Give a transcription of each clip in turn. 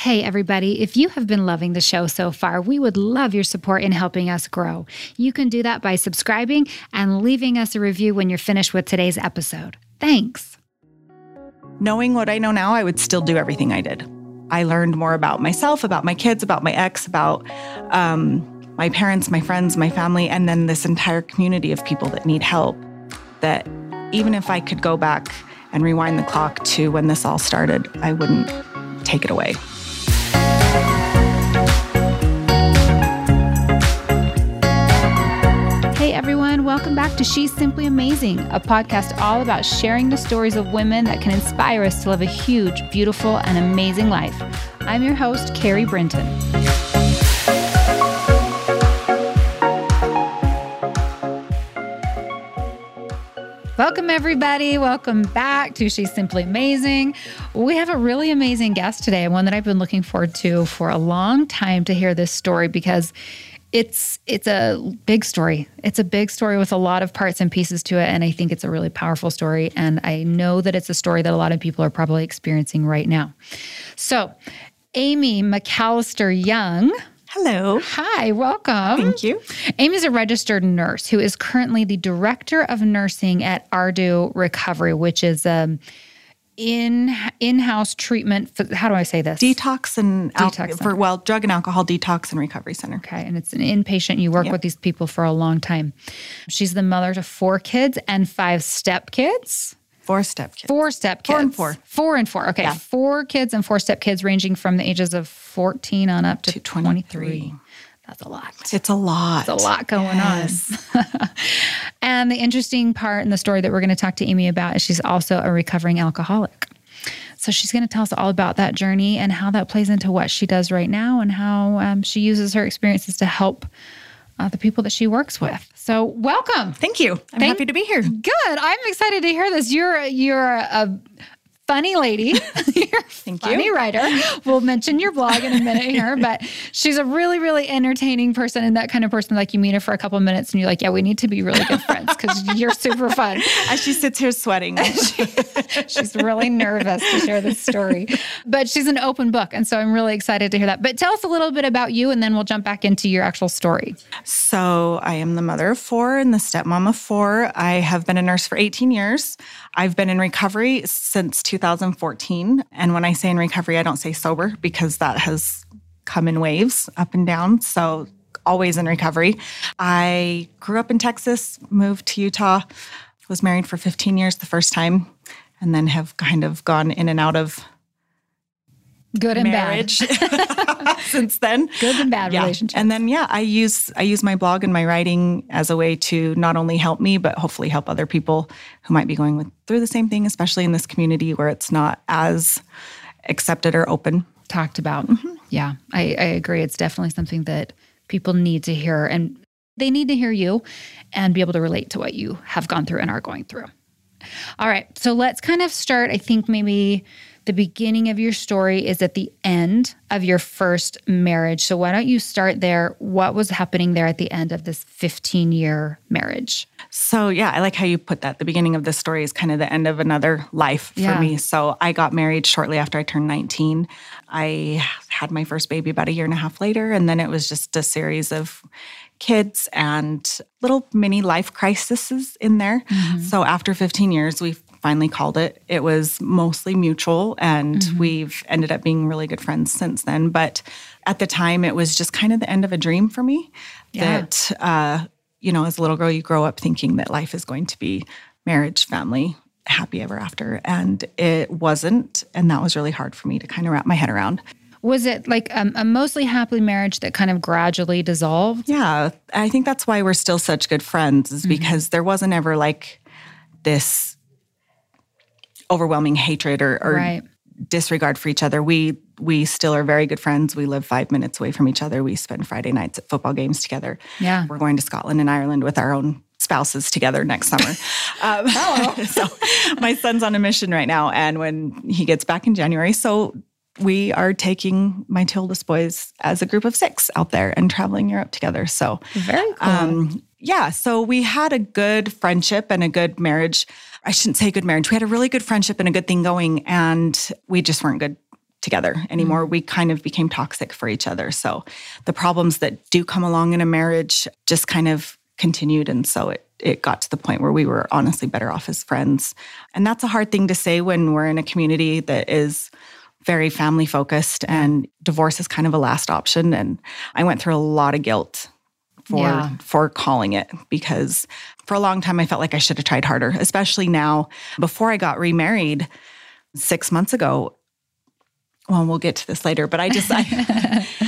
Hey, everybody, if you have been loving the show so far, we would love your support in helping us grow. You can do that by subscribing and leaving us a review when you're finished with today's episode. Thanks. Knowing what I know now, I would still do everything I did. I learned more about myself, about my kids, about my ex, about my parents, my friends, my family, and then this entire community of people that need help. That even if I could go back and rewind the clock to when this all started, I wouldn't take it away. Hey everyone, welcome back to She's Simply Amazing, a podcast all about sharing the stories of women that can inspire us to live a huge, beautiful, and amazing life. I'm your host, Carrie Brinton. Welcome, everybody. Welcome back to She's Simply Amazing. We have a really amazing guest today, one that I've been looking forward to for a long time to hear this story because it's a big story. It's a big story with a lot of parts and pieces to it, and I think it's a really powerful story, and I know that it's a story that a lot of people are probably experiencing right now. So, Amy McAllister Young. Hello. Hi, welcome. Thank you. Amy is a registered nurse who is currently the director of nursing at Ardu Recovery, which is in-house treatment. For, how do I say this? Drug and alcohol detox and recovery center. Okay, and it's an inpatient. You work with these people for a long time. She's the mother to 4 kids and 5 stepkids. 4 stepkids. 4 stepkids. 4 and 4. 4 and 4. Okay. Yeah. 4 kids and 4 stepkids ranging from the ages of 14 on up to 23. That's a lot. It's a lot. It's a lot going on. And the interesting part in the story that we're going to talk to Amy about is she's also a recovering alcoholic. So she's going to tell us all about that journey and how that plays into what she does right now and how she uses her experiences to help the people that she works with. So welcome. Thank you. I'm happy to be here. Good. I'm excited to hear this. You're a funny lady. You're funny writer. We'll mention your blog in a minute here, but she's a really, really entertaining person, and that kind of person, like, you meet her for a couple of minutes and you're like, yeah, we need to be really good friends because you're super fun. As she sits here sweating. She's really nervous to share this story, but she's an open book. And so I'm really excited to hear that. But tell us a little bit about you, and then we'll jump back into your actual story. So I am the mother of 4 and the stepmom of 4. I have been a nurse for 18 years. I've been in recovery since 2014. And when I say in recovery, I don't say sober because that has come in waves up and down. So always in recovery. I grew up in Texas, moved to Utah, was married for 15 years the first time, and then have kind of gone in and out of good and marriage bad since then. Good and bad relationships. And then, I use my blog and my writing as a way to not only help me, but hopefully help other people who might be through the same thing, especially in this community where it's not as accepted or open. Talked about. Mm-hmm. Yeah, I agree. It's definitely something that people need to hear, and they need to hear you and be able to relate to what you have gone through and are going through. All right, so let's kind of start, I think maybe the beginning of your story is at the end of your first marriage. So why don't you start there? What was happening there at the end of this 15-year marriage? So yeah, I like how you put that. The beginning of this story is kind of the end of another life for me. So I got married shortly after I turned 19. I had my first baby about a year and a half later, and then it was just a series of kids and little mini life crises in there. Mm-hmm. So after 15 years, we finally called it. It was mostly mutual, and we've ended up being really good friends since then. But at the time, it was just kind of the end of a dream for me that, as a little girl, you grow up thinking that life is going to be marriage, family, happy ever after. And it wasn't. And that was really hard for me to kind of wrap my head around. Was it like a mostly happy marriage that kind of gradually dissolved? Yeah. I think that's why we're still such good friends is because there wasn't ever like this overwhelming hatred or disregard for each other. We still are very good friends. We live 5 minutes away from each other. We spend Friday nights at football games together. Yeah. We're going to Scotland and Ireland with our own spouses together next summer. So my son's on a mission right now, and when he gets back in January, so we are taking my two oldest boys as a group of 6 out there and traveling Europe together. So very cool. So we had a good friendship and a good marriage. I shouldn't say good marriage. We had a really good friendship and a good thing going, and we just weren't good together anymore. Mm-hmm. We kind of became toxic for each other. So the problems that do come along in a marriage just kind of continued. And so it got to the point where we were honestly better off as friends. And that's a hard thing to say when we're in a community that is very family focused and divorce is kind of a last option. And I went through a lot of guilt for calling it, because for a long time I felt like I should have tried harder, especially now. Before I got remarried 6 months ago, well, we'll get to this later, but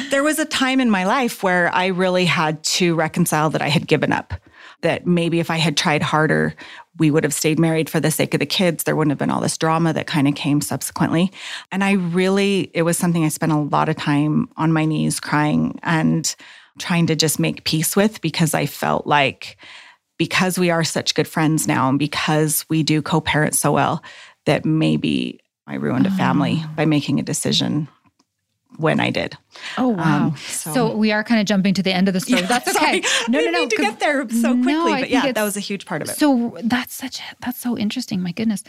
there was a time in my life where I really had to reconcile that I had given up, that maybe if I had tried harder, we would have stayed married for the sake of the kids. There wouldn't have been all this drama that kind of came subsequently. And it was something I spent a lot of time on my knees crying and trying to just make peace with, because I felt like because we are such good friends now and because we do co-parent so well, that maybe I ruined a family by making a decision when I did. Oh, wow. So we are kind of jumping to the end of the story. Yeah, that's okay. No. Need to get there so quickly, but yeah, that was a huge part of it. So that's so interesting. My goodness.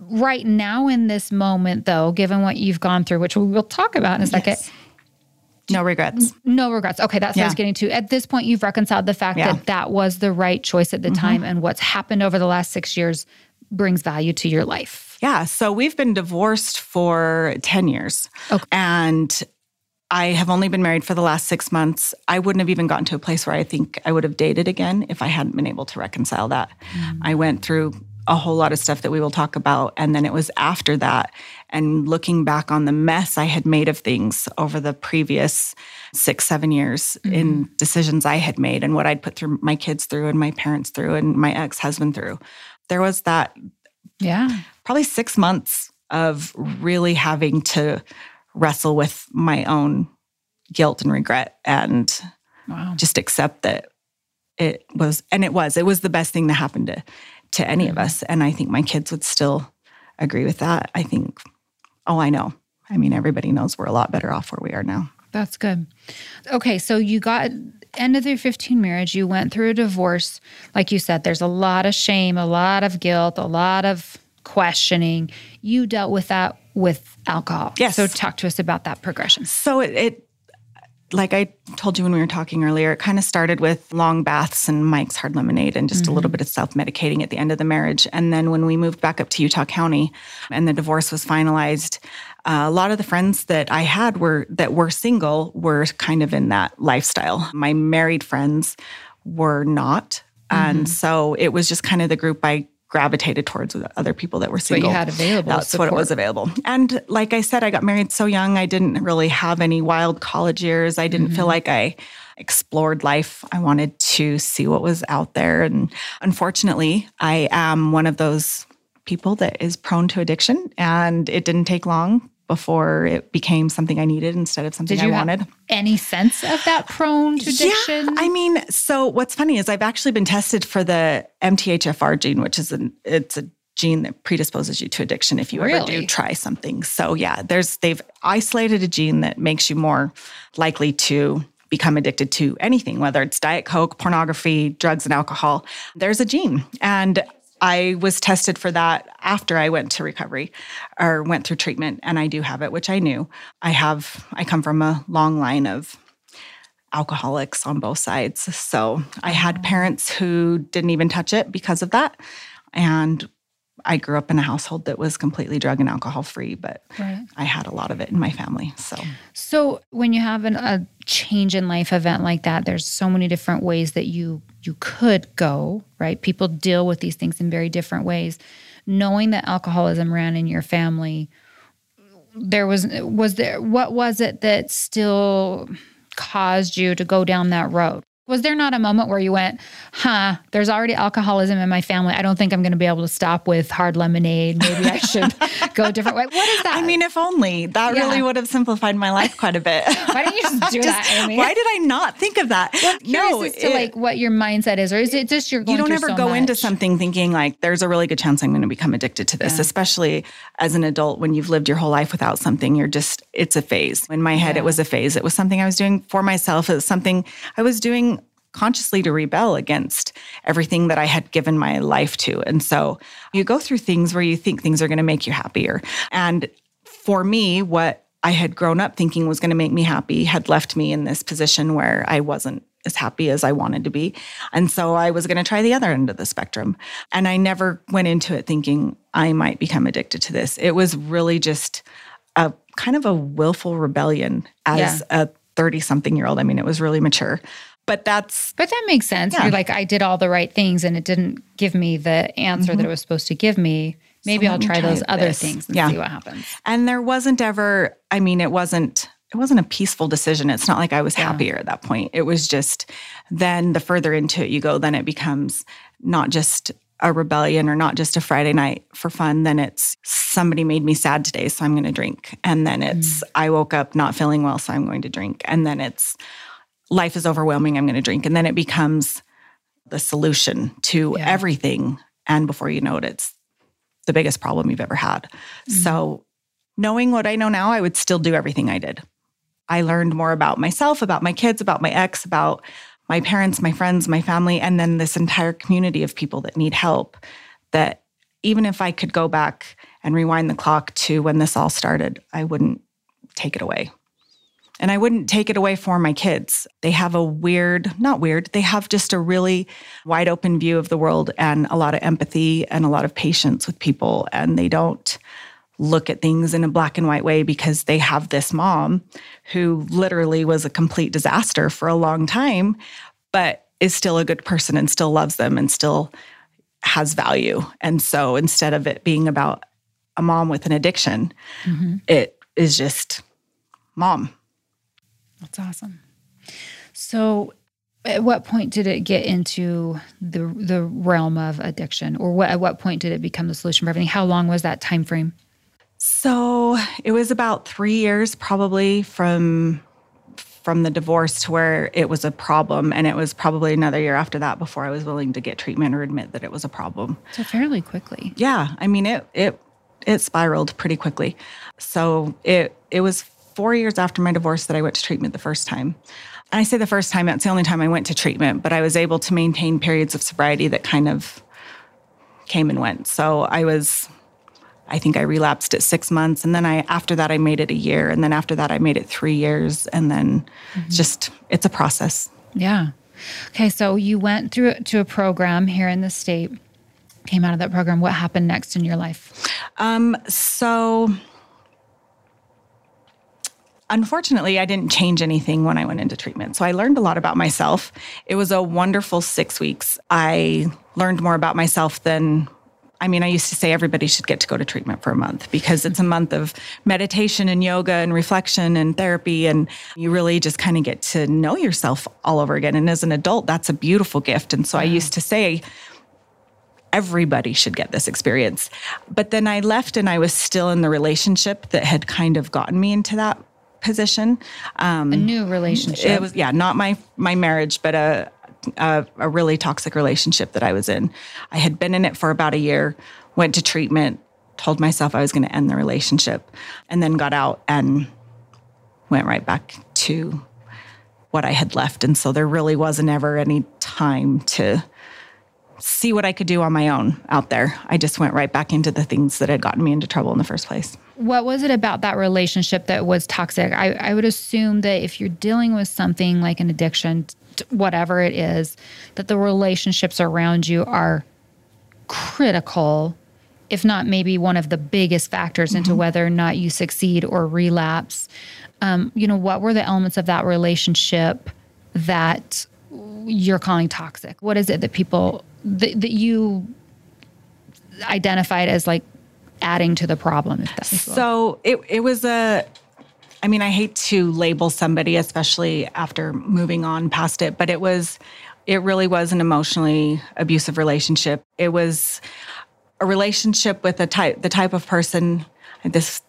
Right now in this moment though, given what you've gone through, which we'll talk about in a second. Yes. No regrets. Okay, that's what I was getting to. At this point, you've reconciled the fact that was the right choice at the time, and what's happened over the last 6 years brings value to your life. Yeah, so we've been divorced for 10 years, and I have only been married for the last 6 months. I wouldn't have even gotten to a place where I think I would have dated again if I hadn't been able to reconcile that. Mm. I went through a whole lot of stuff that we will talk about. And then it was after that, and looking back on the mess I had made of things over the previous 6-7 years in decisions I had made and what I'd put through my kids through and my parents through and my ex-husband through. There was that probably 6 months of really having to wrestle with my own guilt and regret and just accept that it was the best thing that happened to any of us. And I think my kids would still agree with that. I think, I know. I mean, everybody knows we're a lot better off where we are now. That's good. Okay, so you got end of your 15 marriage, you went through a divorce. Like you said, there's a lot of shame, a lot of guilt, a lot of questioning. You dealt with that with alcohol. Yes. So talk to us about that progression. So it like I told you when we were talking earlier, it kind of started with long baths and Mike's Hard Lemonade and just a little bit of self-medicating at the end of the marriage. And then when we moved back up to Utah County and the divorce was finalized, a lot of the friends that I had that were single were kind of in that lifestyle. My married friends were not. And so it was just kind of the group I gravitated towards with other people that were single. What you had available. That's support. What was available. And like I said, I got married so young, I didn't really have any wild college years. I didn't feel like I explored life. I wanted to see what was out there. And unfortunately, I am one of those people that is prone to addiction. And it didn't take long before it became something I needed instead of something I wanted. Did you have any sense of that prone to addiction? Yeah, I mean, so what's funny is I've actually been tested for the MTHFR gene, which is it's a gene that predisposes you to addiction if you ever do try something. So yeah, they've isolated a gene that makes you more likely to become addicted to anything, whether it's Diet Coke, pornography, drugs, and alcohol. There's a gene. And I was tested for that after I went to recovery or went through treatment, and I do have it, which I knew. I come from a long line of alcoholics on both sides. So I had parents who didn't even touch it because of that. And I grew up in a household that was completely drug and alcohol free, but I had a lot of it in my family. So when you have a change in life event like that, there's so many different ways that you could go, right? People deal with these things in very different ways. Knowing that alcoholism ran in your family, what was it that still caused you to go down that road? Was there not a moment where you went, there's already alcoholism in my family. I don't think I'm going to be able to stop with hard lemonade. Maybe I should go a different way. What is that? I mean, if only. That really would have simplified my life quite a bit. Why didn't you just do that, Amy? Why did I not think of that? Well, no, it's like what your mindset is, or is it just you don't ever go into something thinking like, there's a really good chance I'm going to become addicted to this, especially as an adult when you've lived your whole life without something. It's a phase. In my head, it was a phase. It was something I was doing for myself. It was something I was doing consciously to rebel against everything that I had given my life to. And so you go through things where you think things are going to make you happier. And for me, what I had grown up thinking was going to make me happy had left me in this position where I wasn't as happy as I wanted to be. And so I was going to try the other end of the spectrum. And I never went into it thinking I might become addicted to this. It was really just a kind of a willful rebellion as a 30-something-year-old. I mean, it was really mature. But that makes sense. Yeah. You're like, I did all the right things and it didn't give me the answer that it was supposed to give me. Maybe so I'll try those other things and see what happens. And there wasn't ever, I mean, it wasn't a peaceful decision. It's not like I was happier at that point. It was just, then the further into it you go, then it becomes not just a rebellion or not just a Friday night for fun. Then it's somebody made me sad today, so I'm going to drink. And then it's I woke up not feeling well, so I'm going to drink. And then it's life is overwhelming, I'm going to drink. And then it becomes the solution to everything. And before you know it, it's the biggest problem you've ever had. So knowing what I know now, I would still do everything I did. I learned more about myself, about my kids, about my ex, about my parents, my friends, my family, and then this entire community of people that need help, that even if I could go back and rewind the clock to when this all started, I wouldn't take it away. And I wouldn't take it away for my kids. They have a weird, not weird, they have just a really wide open view of the world and a lot of empathy and a lot of patience with people. And they don't look at things in a black and white way because they have this mom who literally was a complete disaster for a long time, but is still a good person and still loves them and still has value. And so instead of it being about a mom with an addiction, it is just mom. That's awesome. So at what point did it get into the realm of addiction, or at what point did it become the solution for everything? How long was that time frame? So it was about 3 years probably from the divorce to where it was a problem, and it was probably another year after that before I was willing to get treatment or admit that it was a problem. So fairly quickly. Yeah. I mean, it spiraled pretty quickly. So it was 4 years after my divorce that I went to treatment the first time. And I say the first time, that's the only time I went to treatment, but I was able to maintain periods of sobriety that kind of came and went. So I think I relapsed at 6 months. And then after that, I made it a year. And then after that, I made it 3 years. And then it's a process. Yeah. Okay. So you went through to a program here in the state, came out of that program. What happened next in your life? Unfortunately, I didn't change anything when I went into treatment. So I learned a lot about myself. It was a wonderful 6 weeks. I learned more about myself than, I mean, I used to say everybody should get to go to treatment for a month because it's a month of meditation and yoga and reflection and therapy. And you really just kind of get to know yourself all over again. And as an adult, that's a beautiful gift. And so I used to say, everybody should get this experience. But then I left and I was still in the relationship that had kind of gotten me into that position. A new relationship. It was, not my marriage, but a really toxic relationship that I was in. I had been in it for about a year, went to treatment, told myself I was going to end the relationship, and then got out and went right back to what I had left. And so there really wasn't ever any time to see what I could do on my own out there. I just went right back into the things that had gotten me into trouble in the first place. What was it about that relationship that was toxic? I would assume that if you're dealing with something like an addiction, whatever it is, that the relationships around you are critical, if not maybe one of the biggest factors into whether or not you succeed or relapse. What were the elements of that relationship that you're calling toxic? What is it that people, that you identified as like adding to the problem? If that so it was a, I mean, I hate to label somebody, especially after moving on past it, but it really was an emotionally abusive relationship. It was a relationship with the type of person, this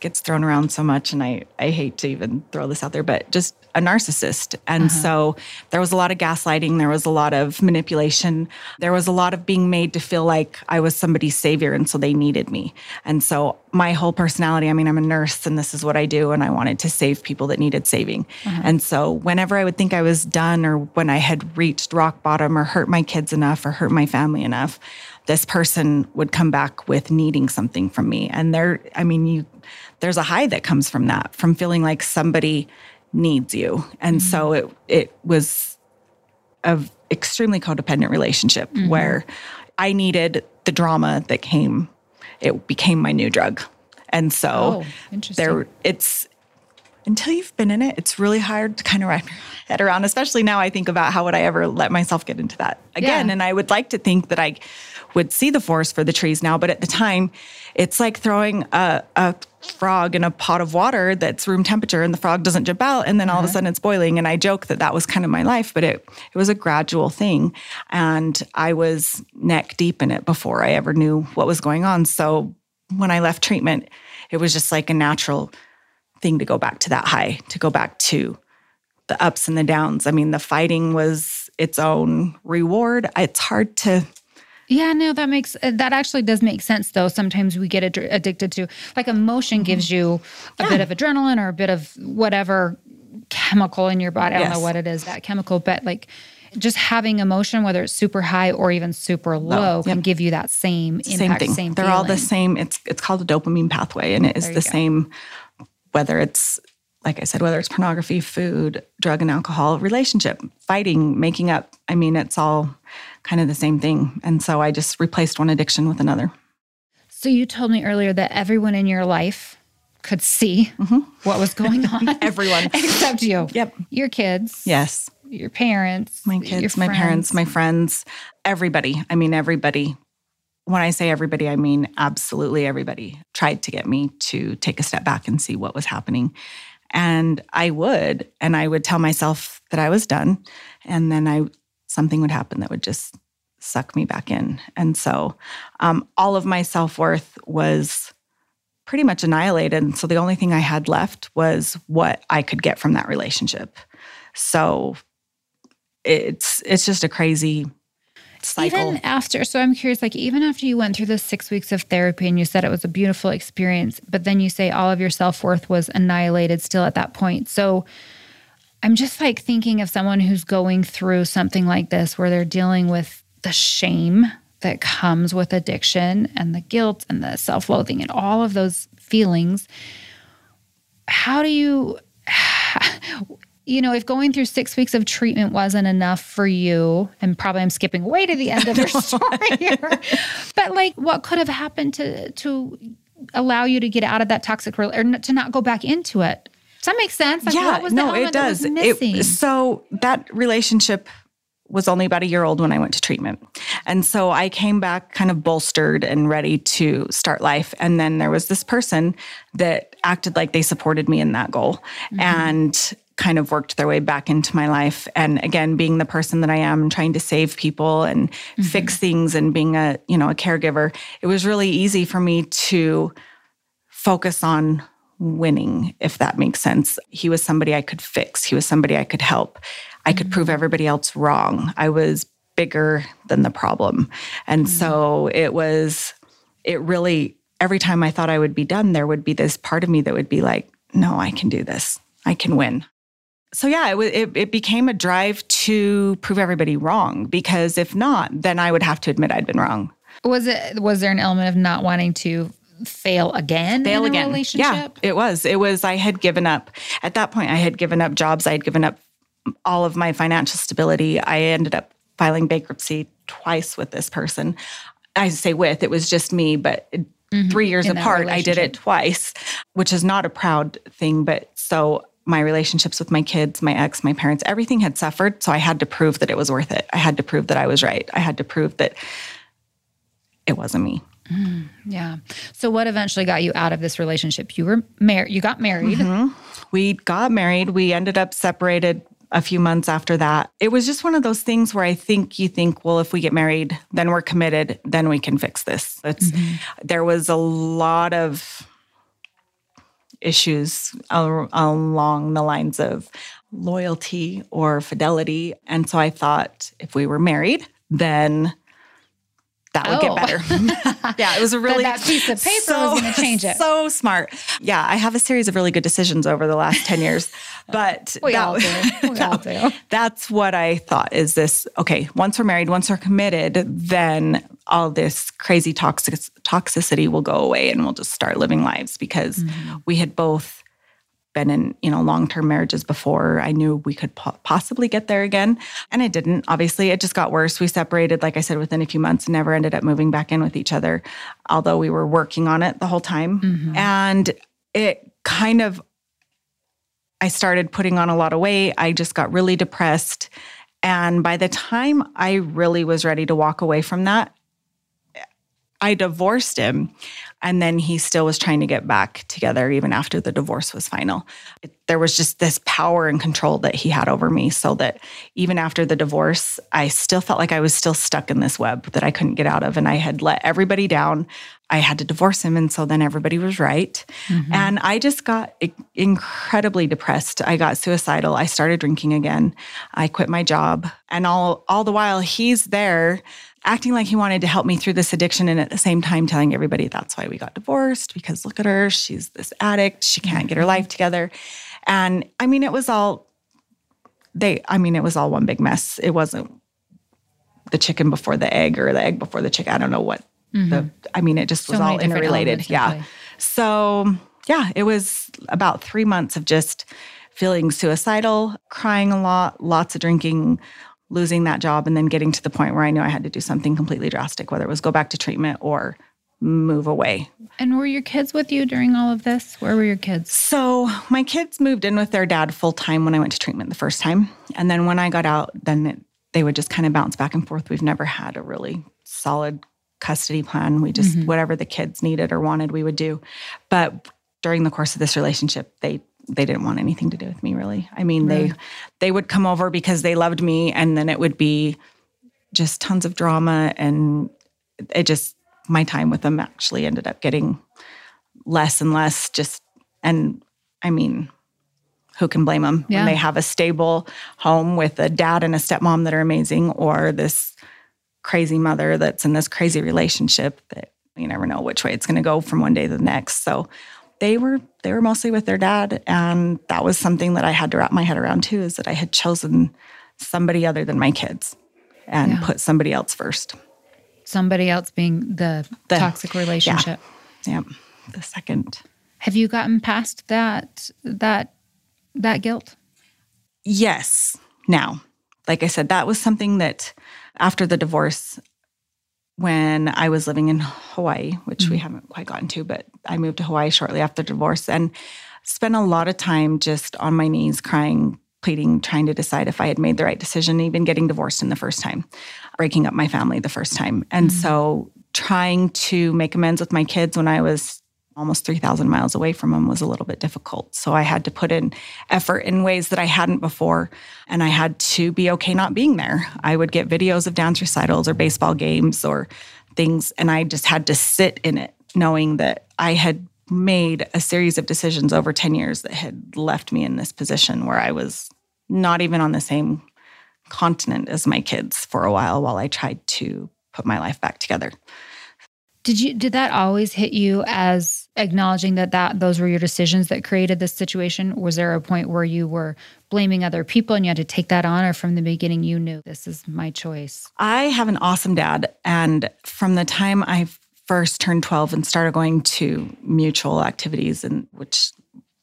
gets thrown around so much, and I hate to even throw this out there, but just a narcissist. And so there was a lot of gaslighting. There was a lot of manipulation. There was a lot of being made to feel like I was somebody's savior, and so they needed me. And so my whole personality, I mean, I'm a nurse, and this is what I do, and I wanted to save people that needed saving. And so whenever I would think I was done, or when I had reached rock bottom, or hurt my kids enough, or hurt my family enough, this person would come back with needing something from me. And there's a high that comes from that, from feeling like somebody needs you. And mm-hmm. so it was an extremely codependent relationship mm-hmm. where I needed the drama that came. It became my new drug. And so until you've been in it, it's really hard to kind of wrap your head around, especially now I think about how would I ever let myself get into that again. Yeah. And I would like to think that I would see the forest for the trees now, but at the time, it's like throwing a frog in a pot of water that's room temperature and the frog doesn't jump out and then all of a sudden it's boiling. And I joke that was kind of my life, but it was a gradual thing. And I was neck deep in it before I ever knew what was going on. So when I left treatment, it was just like a natural thing to go back to that high, to go back to the ups and the downs. I mean, the fighting was its own reward. It's hard to... Yeah, no, that actually does make sense, though. Sometimes we get addicted to, like, emotion gives you a bit of adrenaline or a bit of whatever chemical in your body. I don't know what it is, that chemical, but like just having emotion, whether it's super high or even super low, can give you that same impact. They're feeling. All the same. It's called the dopamine pathway, and it is the same... Whether it's, like I said, whether it's pornography, food, drug and alcohol, relationship, fighting, making up. I mean, it's all kind of the same thing. And so I just replaced one addiction with another. So you told me earlier that everyone in your life could see what was going on. Everyone. Except you. Yep. Your kids. Yes. Your parents. My kids, my parents, my friends, everybody. I mean, everybody. When I say everybody, I mean absolutely everybody tried to get me to take a step back and see what was happening. And I would tell myself that I was done. And then something would happen that would just suck me back in. And so all of my self-worth was pretty much annihilated. And so the only thing I had left was what I could get from that relationship. So it's just a crazy cycle. I'm curious, like, even after you went through the 6 weeks of therapy and you said it was a beautiful experience, but then you say all of your self-worth was annihilated still at that point. So I'm just like thinking of someone who's going through something like this where they're dealing with the shame that comes with addiction and the guilt and the self-loathing and all of those feelings. How do you, if going through 6 weeks of treatment wasn't enough for you, and probably I'm skipping way to the end of your story here, but like what could have happened to allow you to get out of that toxic relationship or to not go back into it? Does that make sense? Like, what was the element that was missing? So that relationship was only about a year old when I went to treatment. And so I came back kind of bolstered and ready to start life. And then there was this person that acted like they supported me in that goal. Mm-hmm. And kind of worked their way back into my life. And again, being the person that I am and trying to save people and fix things and being a caregiver, it was really easy for me to focus on winning, if that makes sense. He was somebody I could fix. He was somebody I could help. I could prove everybody else wrong. I was bigger than the problem. And so it really, every time I thought I would be done, there would be this part of me that would be like, no, I can do this. I can win. So it became a drive to prove everybody wrong, because if not, then I would have to admit I'd been wrong. Was there an element of not wanting to fail again in a relationship? Yeah, it was. I had given up. At that point, I had given up jobs. I had given up all of my financial stability. I ended up filing bankruptcy twice with this person. I say with, it was just me, but 3 years apart, I did it twice, which is not a proud thing, but so... my relationships with my kids, my ex, my parents, everything had suffered. So I had to prove that it was worth it. I had to prove that I was right. I had to prove that it wasn't me. Yeah. So what eventually got you out of this relationship? You were married. You got married. Mm-hmm. We got married. We ended up separated a few months after that. It was just one of those things where I think you think, well, if we get married, then we're committed, then we can fix this. There was a lot of issues along the lines of loyalty or fidelity. And so I thought if we were married, then that would get better. Yeah, it was a really... that piece of paper was going to change it. So smart. Yeah, I have a series of really good decisions over the last 10 years. But We all do. That's what I thought is this, okay, once we're married, once we're committed, then all this crazy toxicity will go away and we'll just start living lives, because we had both been in, you know, long-term marriages before. I knew we could possibly get there again. And it didn't, obviously. It just got worse. We separated, like I said, within a few months, and never ended up moving back in with each other, although we were working on it the whole time. And it kind of, I started putting on a lot of weight. I just got really depressed. And by the time I really was ready to walk away from that, I divorced him, and then he still was trying to get back together even after the divorce was final. There was just this power and control that he had over me, so that even after the divorce, I still felt like I was still stuck in this web that I couldn't get out of, and I had let everybody down. I had to divorce him, and so then everybody was right. And I just got incredibly depressed. I got suicidal. I started drinking again. I quit my job. And all the while, he's there acting like he wanted to help me through this addiction, and at the same time telling everybody that's why we got divorced, because look at her, she's this addict, she can't get her life together. And I mean, it was all one big mess. It wasn't the chicken before the egg or the egg before the chicken. I don't know what it just was all interrelated. Yeah. So yeah, it was about 3 months of just feeling suicidal, crying a lot, lots of drinking, losing that job, and then getting to the point where I knew I had to do something completely drastic, whether it was go back to treatment or move away. And were your kids with you during all of this? Where were your kids? So my kids moved in with their dad full-time when I went to treatment the first time. And then when I got out, then they would just kind of bounce back and forth. We've never had a really solid custody plan. We just, whatever the kids needed or wanted, we would do. But during the course of this relationship, they didn't want anything to do with me, really. I mean, they would come over because they loved me, and then it would be just tons of drama, and it just, my time with them actually ended up getting less and less. Just, and I mean, who can blame them when they have a stable home with a dad and a stepmom that are amazing, or this crazy mother that's in this crazy relationship that you never know which way it's going to go from one day to the next. So They were mostly with their dad, and that was something that I had to wrap my head around too, is that I had chosen somebody other than my kids and put somebody else first. Somebody else being the toxic relationship. Yeah, the second. Have you gotten past that guilt? Yes. Now, like I said, that was something that after the divorce, when I was living in Hawaii, which we haven't quite gotten to, but I moved to Hawaii shortly after divorce and spent a lot of time just on my knees crying, pleading, trying to decide if I had made the right decision, even getting divorced in the first time, breaking up my family the first time. And so trying to make amends with my kids when I was almost 3,000 miles away from them was a little bit difficult. So I had to put in effort in ways that I hadn't before, and I had to be okay not being there. I would get videos of dance recitals or baseball games or things, and I just had to sit in it, knowing that I had made a series of decisions over 10 years that had left me in this position where I was not even on the same continent as my kids for a while I tried to put my life back together. Did that always hit you as acknowledging that those were your decisions that created this situation? Was there a point where you were blaming other people and you had to take that on, or from the beginning you knew this is my choice? I have an awesome dad, and from the time I first turned 12 and started going to mutual activities, and which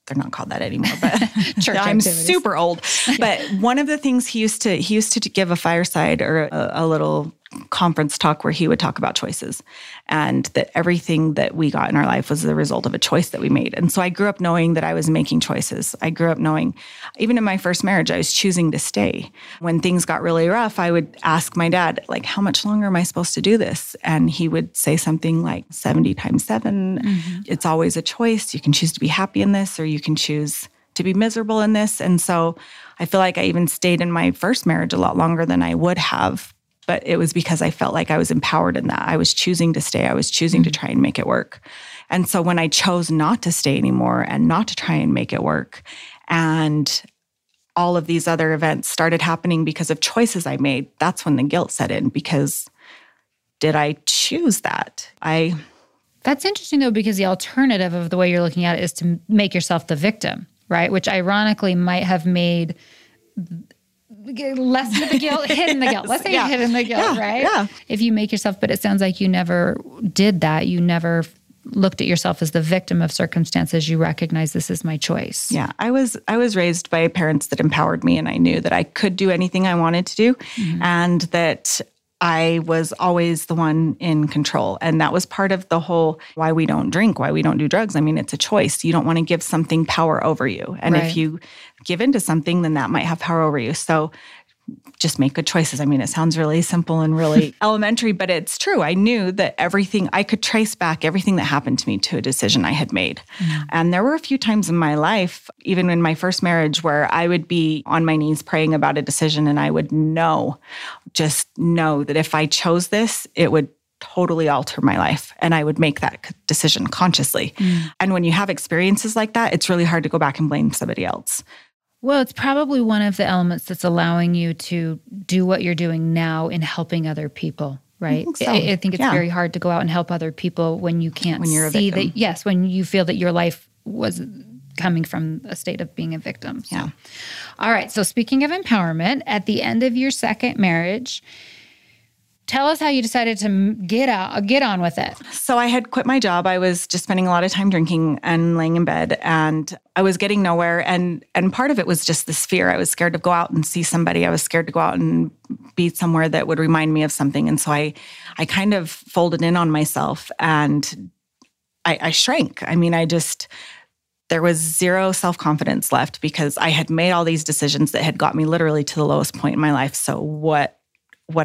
they're not called that anymore, but I'm super old. But one of the things he used to give a fireside or a little conference talk where he would talk about choices, and that everything that we got in our life was the result of a choice that we made. And so I grew up knowing that I was making choices. I grew up knowing, even in my first marriage, I was choosing to stay. When things got really rough, I would ask my dad, like, how much longer am I supposed to do this? And he would say something like 70 times 7. It's always a choice. You can choose to be happy in this, or you can choose to be miserable in this. And so I feel like I even stayed in my first marriage a lot longer than I would have, but it was because I felt like I was empowered in that. I was choosing to stay. I was choosing to try and make it work. And so when I chose not to stay anymore and not to try and make it work, and all of these other events started happening because of choices I made, that's when the guilt set in, because did I choose that? That's interesting, though, because the alternative of the way you're looking at it is to make yourself the victim, right? Which ironically might have made lessen the guilt, hidden the guilt. Let's say you're hidden the guilt, right? Yeah. If you make yourself, but it sounds like you never did that. You never looked at yourself as the victim of circumstances. You recognize this is my choice. Yeah. I was raised by parents that empowered me, and I knew that I could do anything I wanted to do, mm-hmm. and that I was always the one in control. And that was part of the whole why we don't drink, why we don't do drugs. I mean, it's a choice. You don't want to give something power over you. And if you give into something, then that might have power over you. So just make good choices. I mean, it sounds really simple and really elementary, but it's true. I knew that everything, I could trace back everything that happened to me to a decision I had made. Mm-hmm. And there were a few times in my life, even in my first marriage, where I would be on my knees praying about a decision, and I would know that if I chose this, it would totally alter my life, and I would make that decision consciously. Mm-hmm. And when you have experiences like that, it's really hard to go back and blame somebody else. Well, it's probably one of the elements that's allowing you to do what you're doing now in helping other people, right? I think, so. I think it's very hard to go out and help other people when you can't see that. Yes, when you feel that your life was coming from a state of being a victim. So. Yeah. All right. So speaking of empowerment, at the end of your second marriage, tell us how you decided to get on with it. So I had quit my job. I was just spending a lot of time drinking and laying in bed, and I was getting nowhere. And part of it was just this fear. I was scared to go out and see somebody. I was scared to go out and be somewhere that would remind me of something. And so I kind of folded in on myself, and I shrank. I mean, there was zero self-confidence left because I had made all these decisions that had got me literally to the lowest point in my life. So what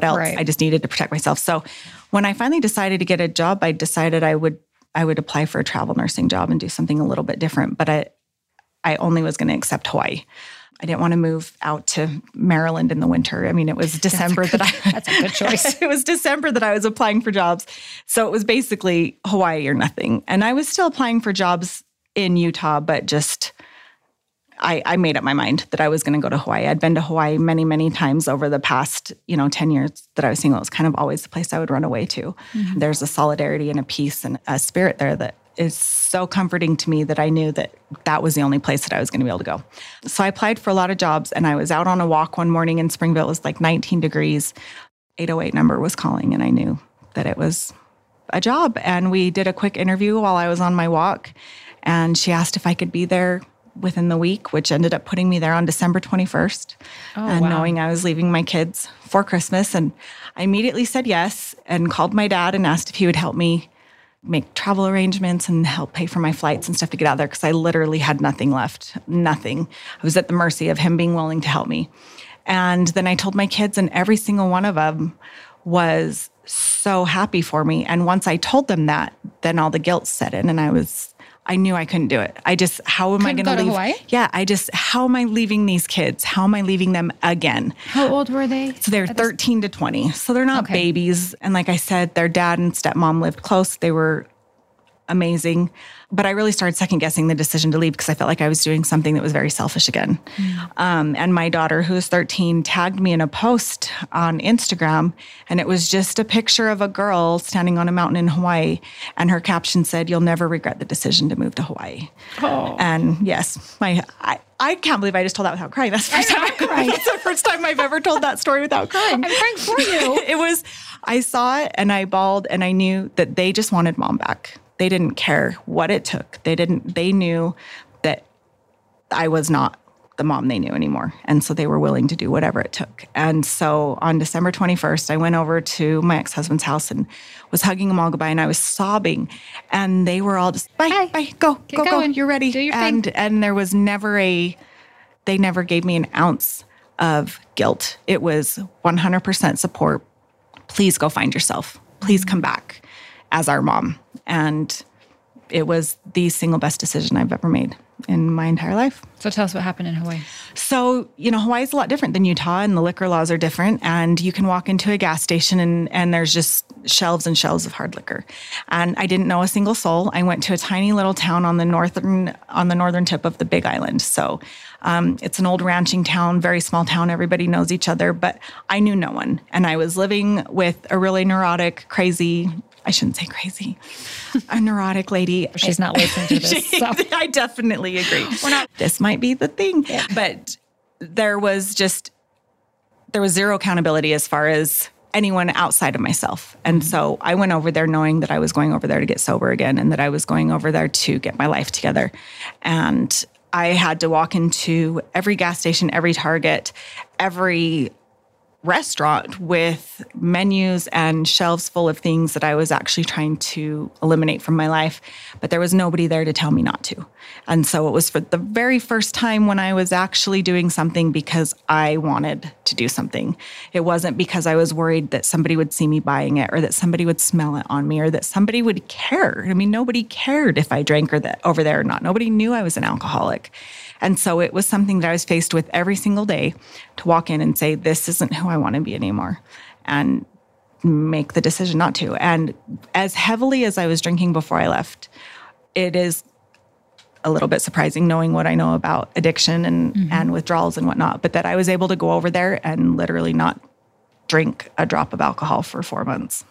else? Right. I just needed to protect myself. So when I finally decided to get a job, I decided I would apply for a travel nursing job and do something a little bit different. But I only was going to accept Hawaii. I didn't want to move out to Maryland in the winter. I mean, it was December that's a good choice. It was December that I was applying for jobs. So it was basically Hawaii or nothing. And I was still applying for jobs in Utah, but just I made up my mind that I was going to go to Hawaii. I'd been to Hawaii many, many times over the past, 10 years that I was single. It was kind of always the place I would run away to. Mm-hmm. There's a solidarity and a peace and a spirit there that is so comforting to me that I knew that that was the only place that I was going to be able to go. So I applied for a lot of jobs, and I was out on a walk one morning in Springville. It was like 19 degrees. 808 number was calling, and I knew that it was a job. And we did a quick interview while I was on my walk, and she asked if I could be there within the week, which ended up putting me there on December 21st, knowing I was leaving my kids for Christmas. And I immediately said yes and called my dad and asked if he would help me make travel arrangements and help pay for my flights and stuff to get out there, because I literally had nothing left, nothing. I was at the mercy of him being willing to help me. And then I told my kids, and every single one of them was so happy for me. And once I told them that, then all the guilt set in, and I knew I couldn't do it. How am I going to leave? Hawaii? Yeah, how am I leaving these kids? How am I leaving them again? How old were they? So they're 13 to 20. So they're not babies. And like I said, their dad and stepmom lived close. They were amazing. But I really started second guessing the decision to leave because I felt like I was doing something that was very selfish again. Mm. And my daughter, who is 13, tagged me in a post on Instagram. And it was just a picture of a girl standing on a mountain in Hawaii. And her caption said, "You'll never regret the decision to move to Hawaii." Oh. And yes, I can't believe I just told that without crying. That's the first time I've ever told that story without crying. I'm crying for you. I saw it and I bawled, and I knew that they just wanted mom back. They didn't care what it took. They knew that I was not the mom they knew anymore. And so they were willing to do whatever it took. And so on December 21st, I went over to my ex-husband's house and was hugging them all goodbye, and I was sobbing. And they were all just, bye, go. You're ready. Do your thing. And there was they never gave me an ounce of guilt. It was 100% support. Please go find yourself. Please come back as our mom. And it was the single best decision I've ever made in my entire life. So tell us what happened in Hawaii. So, Hawaii is a lot different than Utah, and the liquor laws are different. And you can walk into a gas station and there's just shelves and shelves of hard liquor. And I didn't know a single soul. I went to a tiny little town on the northern tip of the Big Island. So it's an old ranching town, very small town. Everybody knows each other, but I knew no one. And I was living with a really neurotic, a neurotic lady. She's not listening to this. I definitely agree. This might be the thing. Yeah. But there was just there was zero accountability as far as anyone outside of myself. And so I went over there knowing that I was going over there to get sober again and that I was going over there to get my life together. And I had to walk into every gas station, every Target, every restaurant with menus and shelves full of things that I was actually trying to eliminate from my life, but there was nobody there to tell me not to. And so it was for the very first time when I was actually doing something because I wanted to do something. It wasn't because I was worried that somebody would see me buying it or that somebody would smell it on me or that somebody would care. I mean, nobody cared if I drank or that over there or not. Nobody knew I was an alcoholic. And so it was something that I was faced with every single day to walk in and say, this isn't who I want to be anymore, and make the decision not to. And as heavily as I was drinking before I left, it is a little bit surprising knowing what I know about addiction and withdrawals and whatnot, but that I was able to go over there and literally not drink a drop of alcohol for 4 months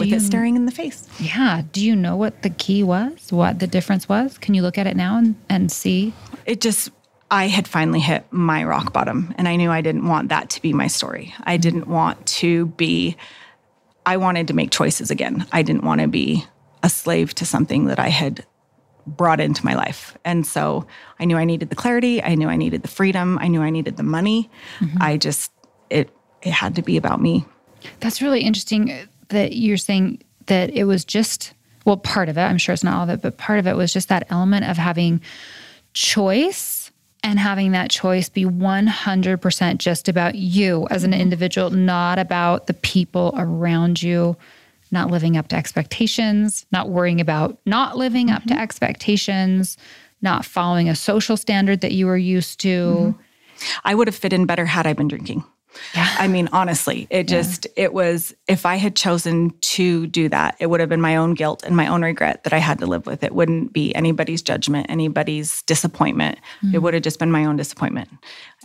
with it staring in the face. Yeah. Do you know what the key was? What the difference was? Can you look at it now and see? It just... I had finally hit my rock bottom, and I knew I didn't want that to be my story. I didn't want to be, I wanted to make choices again. I didn't want to be a slave to something that I had brought into my life. And so I knew I needed the clarity. I knew I needed the freedom. I knew I needed the money. Mm-hmm. It had to be about me. That's really interesting that you're saying that it was just, well, part of it, I'm sure it's not all of it, but part of it was just that element of having choice. And having that choice be 100% just about you as an individual, not about the people around you, not living up to expectations, not worrying about not living up to expectations, not following a social standard that you were used to. Mm-hmm. I would have fit in better had I been drinking. Yeah. I mean, honestly, it was, if I had chosen to do that, it would have been my own guilt and my own regret that I had to live with. It wouldn't be anybody's judgment, anybody's disappointment. Mm-hmm. It would have just been my own disappointment.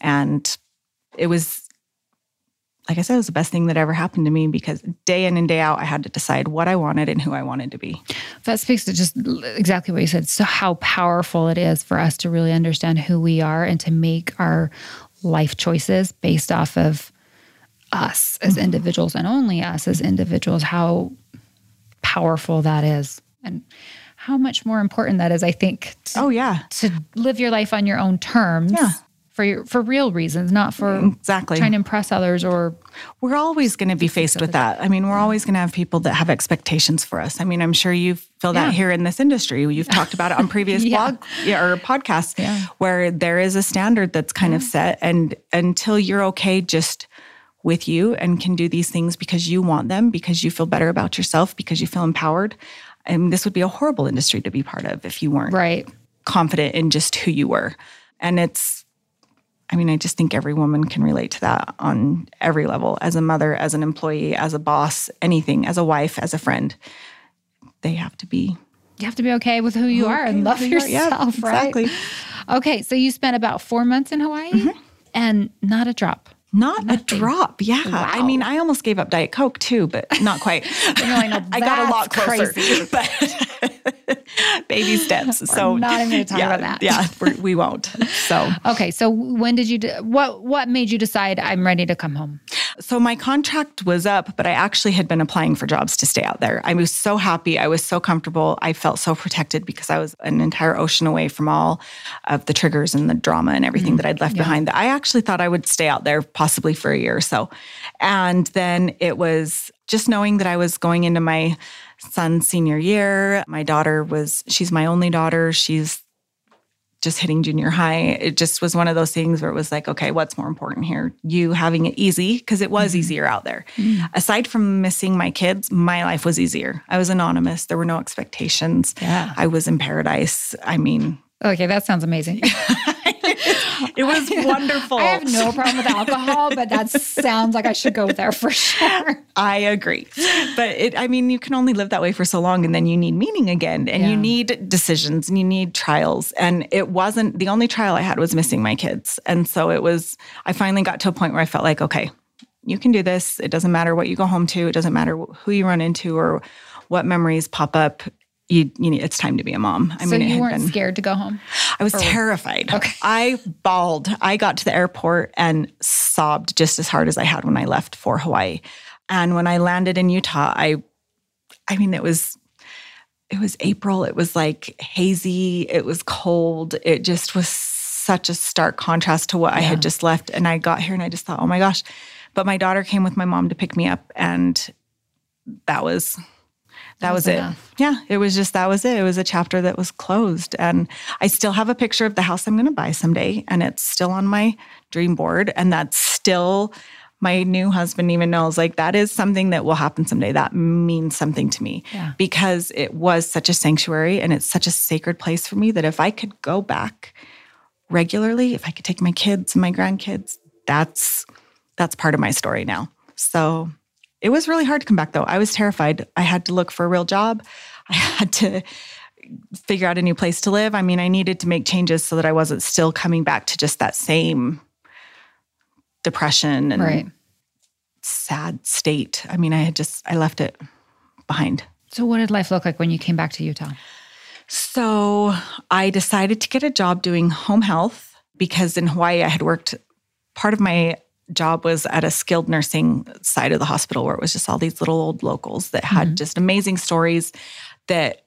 And it was, like I said, it was the best thing that ever happened to me because day in and day out, I had to decide what I wanted and who I wanted to be. That speaks to just exactly what you said. So how powerful it is for us to really understand who we are and to make our life choices based off of us as individuals and only us as individuals, how powerful that is and how much more important that is, I think, to live your life on your own terms for real reasons, not for trying to impress others or... We're always going to be faced with that. I mean, we're always going to have people that have expectations for us. I mean, I'm sure you feel that here in this industry. You've talked about it on previous blog or podcasts where there is a standard that's kind of set. And until you're okay just with you and can do these things because you want them, because you feel better about yourself, because you feel empowered, and this would be a horrible industry to be part of if you weren't confident in just who you were. And it's... I mean, I just think every woman can relate to that on every level, as a mother, as an employee, as a boss, anything, as a wife, as a friend. They have to be... You have to be okay with who you are and love yourself, right? Exactly. Okay, so you spent about 4 months in Hawaii and not a drop. Nothing. A drop, Wow. I mean, I almost gave up Diet Coke too, but not quite. I got a lot closer. Crazy. But baby steps. So we're not even going to talk about that. We won't. So okay. So when did you? What made you decide I'm ready to come home? So my contract was up, but I actually had been applying for jobs to stay out there. I was so happy. I was so comfortable. I felt so protected because I was an entire ocean away from all of the triggers and the drama and everything that I'd left behind. That I actually thought I would stay out there possibly for a year or so. And then it was just knowing that I was going into my son's senior year. My daughter was, she's my only daughter. She's just hitting junior high. It just was one of those things where it was like, okay, what's more important here? You having it easy, because it was easier out there. Mm-hmm. Aside from missing my kids, my life was easier. I was anonymous. There were no expectations. Yeah. I was in paradise. I mean... Okay, that sounds amazing. It was wonderful. I have no problem with alcohol, but that sounds like I should go there for sure. I agree. But you can only live that way for so long, and then you need meaning again, and you need decisions, and you need trials. And it wasn't, the only trial I had was missing my kids. And so it was, I finally got to a point where I felt like, okay, you can do this. It doesn't matter what you go home to. It doesn't matter who you run into or what memories pop up. you know, it's time to be a mom. I mean, you weren't scared to go home? I was terrified. Okay. I bawled. I got to the airport and sobbed just as hard as I had when I left for Hawaii. And when I landed in Utah, I mean, it was April. It was like hazy. It was cold. It just was such a stark contrast to what I had just left. And I got here and I just thought, oh my gosh. But my daughter came with my mom to pick me up, and that was enough. It. Yeah, it was just, that was it. It was a chapter that was closed. And I still have a picture of the house I'm going to buy someday, and it's still on my dream board. And that's still, my new husband even knows, like, that is something that will happen someday. That means something to me because it was such a sanctuary, and it's such a sacred place for me that if I could go back regularly, if I could take my kids and my grandkids, that's part of my story now. So it was really hard to come back, though. I was terrified. I had to look for a real job. I had to figure out a new place to live. I mean, I needed to make changes so that I wasn't still coming back to just that same depression and sad state. I mean, I left it behind. So what did life look like when you came back to Utah? So I decided to get a job doing home health, because in Hawaii I had worked, part of my job was at a skilled nursing side of the hospital where it was just all these little old locals that had just amazing stories, that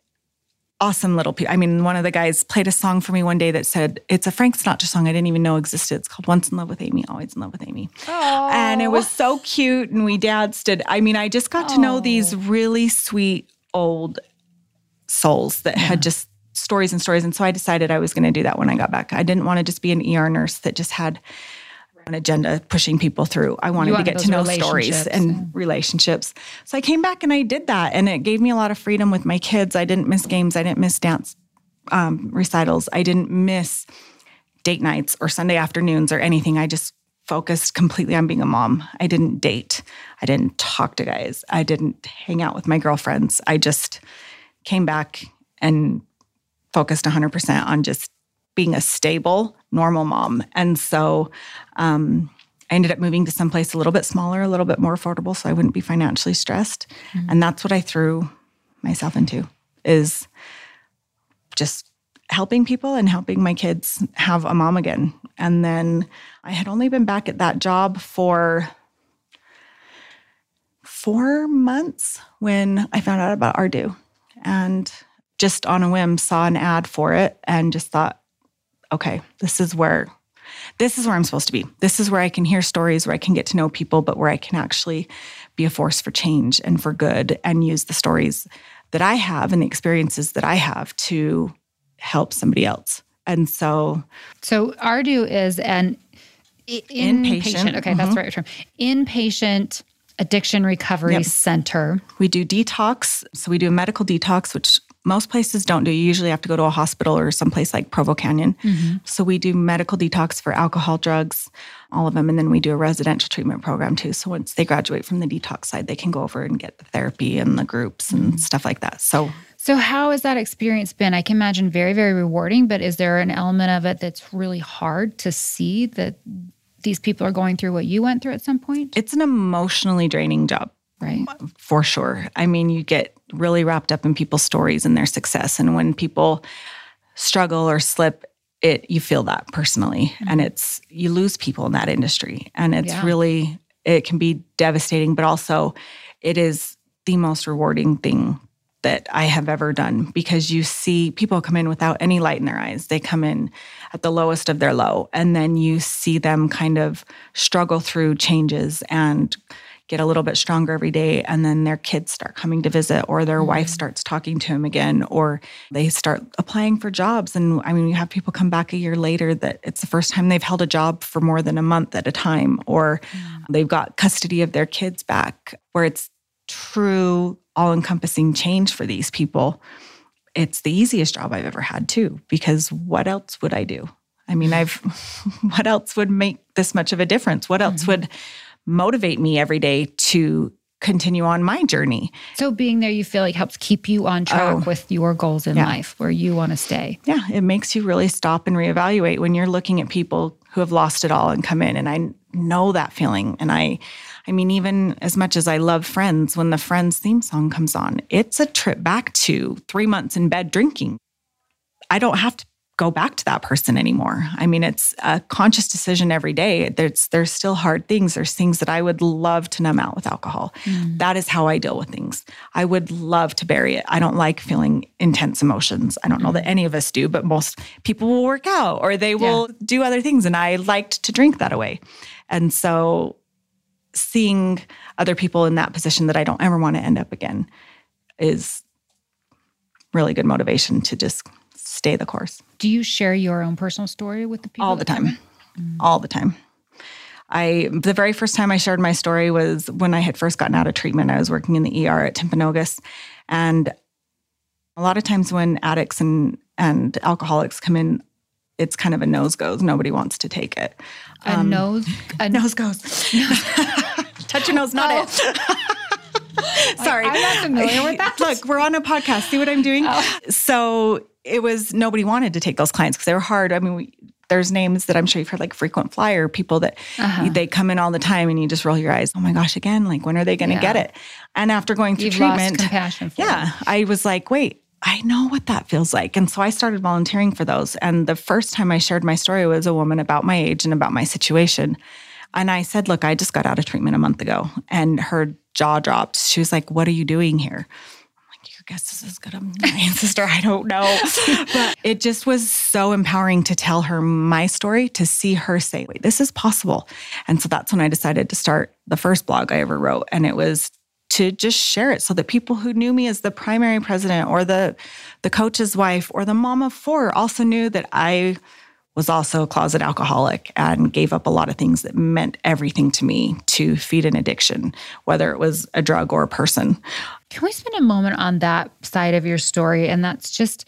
awesome little people. I mean, one of the guys played a song for me one day that said, it's a Frank Sinatra song I didn't even know existed. It's called Once in Love with Amy, Always in Love with Amy. Aww. And it was so cute. And we danced. And I mean, I just got to know these really sweet old souls that had just stories and stories. And so I decided I was going to do that when I got back. I didn't want to just be an ER nurse that just had an agenda pushing people through. I wanted to get to know stories and relationships. So I came back and I did that, and it gave me a lot of freedom with my kids. I didn't miss games. I didn't miss dance recitals. I didn't miss date nights or Sunday afternoons or anything. I just focused completely on being a mom. I didn't date. I didn't talk to guys. I didn't hang out with my girlfriends. I just came back and focused 100% on just being a stable, normal mom. And so I ended up moving to someplace a little bit smaller, a little bit more affordable, so I wouldn't be financially stressed. Mm-hmm. And that's what I threw myself into, is just helping people and helping my kids have a mom again. And then I had only been back at that job for 4 months when I found out about Ardu. And just on a whim, saw an ad for it and just thought, okay, this is where I'm supposed to be. This is where I can hear stories, where I can get to know people, but where I can actually be a force for change and for good, and use the stories that I have and the experiences that I have to help somebody else. And so Ardu is an inpatient. Okay, that's the right term. Inpatient addiction recovery center. We do detox. So we do a medical detox, which most places don't do. You usually have to go to a hospital or someplace like Provo Canyon. Mm-hmm. So we do medical detox for alcohol, drugs, all of them. And then we do a residential treatment program too. So once they graduate from the detox side, they can go over and get the therapy and the groups and stuff like that. So how has that experience been? I can imagine very, very rewarding, but is there an element of it that's really hard to see that these people are going through what you went through at some point? It's an emotionally draining job. Right. For sure. I mean, you get really wrapped up in people's stories and their success. And when people struggle or slip, you feel that personally. Mm-hmm. And you lose people in that industry. And it's really, it can be devastating, but also it is the most rewarding thing that I have ever done, because you see people come in without any light in their eyes. They come in at the lowest of their low. And then you see them kind of struggle through changes and get a little bit stronger every day, and then their kids start coming to visit, or their wife starts talking to him again, or they start applying for jobs. And I mean, you have people come back a year later that it's the first time they've held a job for more than a month at a time, or they've got custody of their kids back, where it's true all-encompassing change for these people. It's the easiest job I've ever had too, because what else would I do? I mean, what else would make this much of a difference? What else would motivate me every day to continue on my journey. So being there, you feel like helps keep you on track with your goals in life, where you want to stay. Yeah, it makes you really stop and reevaluate when you're looking at people who have lost it all and come in. And I know that feeling. And I mean, even as much as I love Friends, when the Friends theme song comes on, it's a trip back to 3 months in bed drinking. I don't have to go back to that person anymore. I mean, it's a conscious decision every day. There's still hard things. There's things that I would love to numb out with alcohol. Mm. That is how I deal with things. I would love to bury it. I don't like feeling intense emotions. I don't know that any of us do, but most people will work out or they will do other things. And I liked to drink that away. And so seeing other people in that position that I don't ever want to end up again is really good motivation to just stay the course. Do you share your own personal story with the people? All the time. Mm-hmm. All the time. The very first time I shared my story was when I had first gotten out of treatment. I was working in the ER at Timpanogos. And a lot of times when addicts and alcoholics come in, it's kind of a nose-goes. Nobody wants to take it. A nose-goes. Touch your nose, not it. Sorry. I'm not familiar with that. Look, we're on a podcast. See what I'm doing? Oh. So it was, nobody wanted to take those clients because they were hard. I mean, there's names that I'm sure you've heard, like frequent flyer people that they come in all the time and you just roll your eyes. Oh my gosh, again, like when are they going to get it? And after going through treatment, lost compassion for them. I was like, wait, I know what that feels like. And so I started volunteering for those. And the first time I shared my story was a woman about my age and about my situation. And I said, look, I just got out of treatment a month ago. And her jaw dropped. She was like, what are you doing here? I'm like, your guess is as good as mine, sister. I don't know. But it just was so empowering to tell her my story, to see her say, wait, this is possible. And so that's when I decided to start the first blog I ever wrote. And it was to just share it so that people who knew me as the primary president or the coach's wife or the mom of four also knew that I was also a closet alcoholic and gave up a lot of things that meant everything to me to feed an addiction, whether it was a drug or a person. Can we spend a moment on that side of your story? And that's just,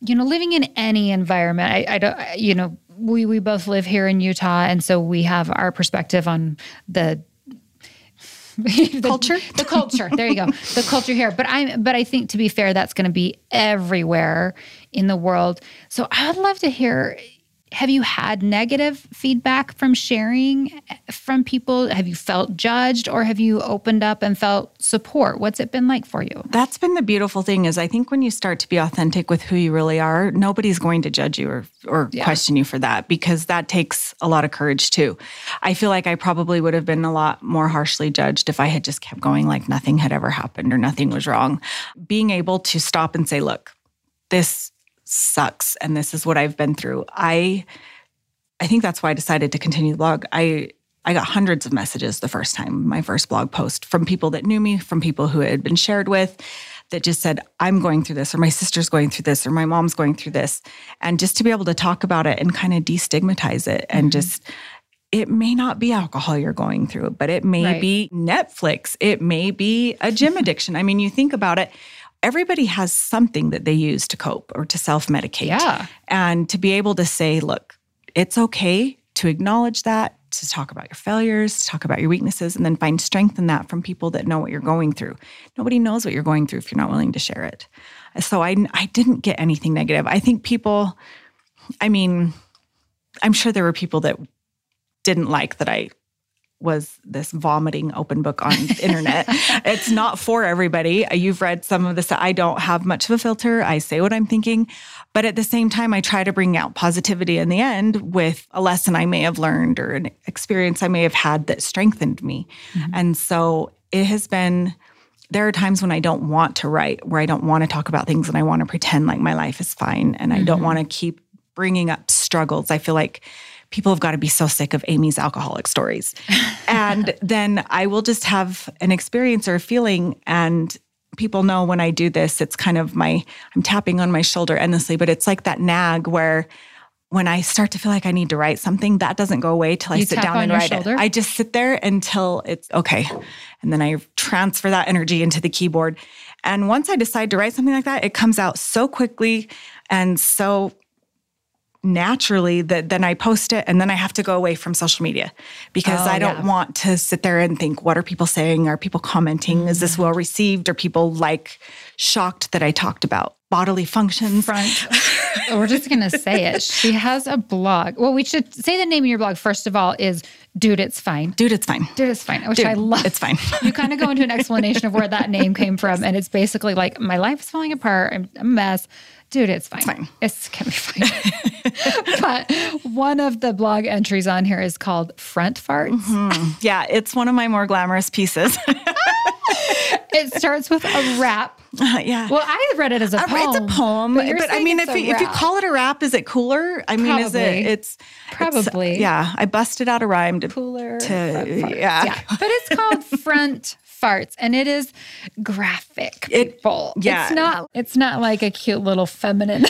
you know, living in any environment. I don't, you know, we both live here in Utah, and so we have our perspective on the culture. The culture. There you go. The culture here. But I think, to be fair, that's going to be everywhere in the world. So I would love to hear. Have you had negative feedback from sharing from people? Have you felt judged, or have you opened up and felt support? What's it been like for you? That's been the beautiful thing is I think when you start to be authentic with who you really are, nobody's going to judge you or question you for that, because that takes a lot of courage too. I feel like I probably would have been a lot more harshly judged if I had just kept going like nothing had ever happened or nothing was wrong. Being able to stop and say, look, this sucks. And this is what I've been through. I think that's why I decided to continue the blog. I got hundreds of messages the first time, my first blog post, from people that knew me, from people who it had been shared with, that just said, I'm going through this, or my sister's going through this, or my mom's going through this. And just to be able to talk about it and kind of destigmatize it and just, it may not be alcohol you're going through, but it may be Netflix. It may be a gym addiction. I mean, you think about it. Everybody has something that they use to cope or to self-medicate. Yeah. And to be able to say, look, it's okay to acknowledge that, to talk about your failures, to talk about your weaknesses, and then find strength in that from people that know what you're going through. Nobody knows what you're going through if you're not willing to share it. So I didn't get anything negative. I think people, I mean, I'm sure there were people that didn't like that I was this vomiting open book on the internet. It's not for everybody. You've read some of this. I don't have much of a filter. I say what I'm thinking. But at the same time, I try to bring out positivity in the end with a lesson I may have learned or an experience I may have had that strengthened me. Mm-hmm. And so it has been, there are times when I don't want to write, where I don't want to talk about things and I want to pretend like my life is fine. And I don't want to keep bringing up struggles. I feel like people have got to be so sick of Amy's alcoholic stories. And then I will just have an experience or a feeling, and people know when I do this, it's kind of I'm tapping on my shoulder endlessly, but it's like that nag where when I start to feel like I need to write something, that doesn't go away till I sit down and write it. I just sit there until it's okay. And then I transfer that energy into the keyboard. And once I decide to write something like that, it comes out so quickly and so naturally that then I post it and then I have to go away from social media because I don't want to sit there and think, what are people saying? Are people commenting? Is this well received? Are people shocked that I talked about bodily functions? We're just going to say it. She has a blog. Well, we should say the name of your blog, first of all, is Dude, It's Fine. Dude, It's Fine. Dude, It's Fine, which Dude, I love. It's fine. You kind of go into an explanation of where that name came from. And it's basically like, my life is falling apart. I'm a mess. Dude, it's fine. It's can be fine. But one of the blog entries on here is called Front Farts. Mm-hmm. Yeah, it's one of my more glamorous pieces. It starts with a rap. Yeah. Well, I read it as a poem. It's a poem. But I mean, if you call it a rap, is it cooler? I mean, Probably. Yeah, I busted out a rhyme to... Cooler. Yeah. But it's called Front Farts, and it is graphic, people. It's not like a cute little feminine.